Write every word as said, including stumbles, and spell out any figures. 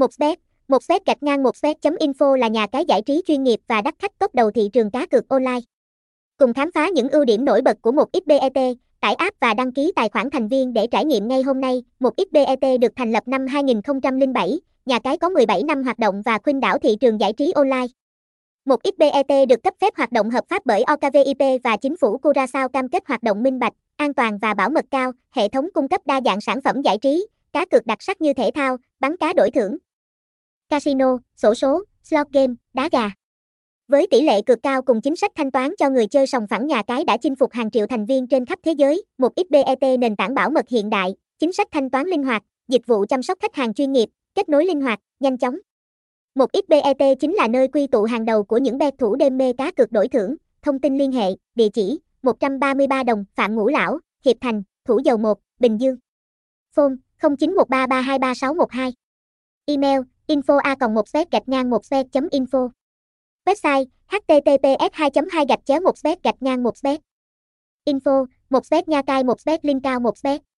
một xBet. một xBet gạch ngang một xBet chấm info là nhà cái giải trí chuyên nghiệp và đắt khách top đầu thị trường cá cược online. Cùng khám phá những ưu điểm nổi bật của một x bet, tải app và đăng ký tài khoản thành viên để trải nghiệm ngay hôm nay. một x bet được thành lập năm hai nghìn không trăm lẻ bảy, nhà cái có mười bảy năm hoạt động và khuynh đảo thị trường giải trí online. một x bet được cấp phép hoạt động hợp pháp bởi ô ca vê i pê và chính phủ Curaçao, cam kết hoạt động minh bạch, an toàn và bảo mật cao, hệ thống cung cấp đa dạng sản phẩm giải trí, cá cược đặc sắc như thể thao, bắn cá đổi thưởng, casino, xổ số, slot game, đá gà. Với tỷ lệ cược cao cùng chính sách thanh toán cho người chơi sòng phẳng, nhà cái đã chinh phục hàng triệu thành viên trên khắp thế giới. một x bet nền tảng bảo mật hiện đại, chính sách thanh toán linh hoạt, dịch vụ chăm sóc khách hàng chuyên nghiệp, kết nối linh hoạt, nhanh chóng. một x bet chính là nơi quy tụ hàng đầu của những bet thủ đam mê cá cược đổi thưởng. Thông tin liên hệ, địa chỉ một trăm ba mươi ba Đồng, Phạm Ngũ Lão, Hiệp Thành, Thủ Dầu Một, Bình Dương. Phone không chín một ba ba hai ba sáu một hai. Email info a còng một xbet gạch ngang một xbet chấm info. Website https hai chấm hai gạch chéo một xbet gạch ngang một xbet. Info một xbet nhà cái một xbet link cao một xbet.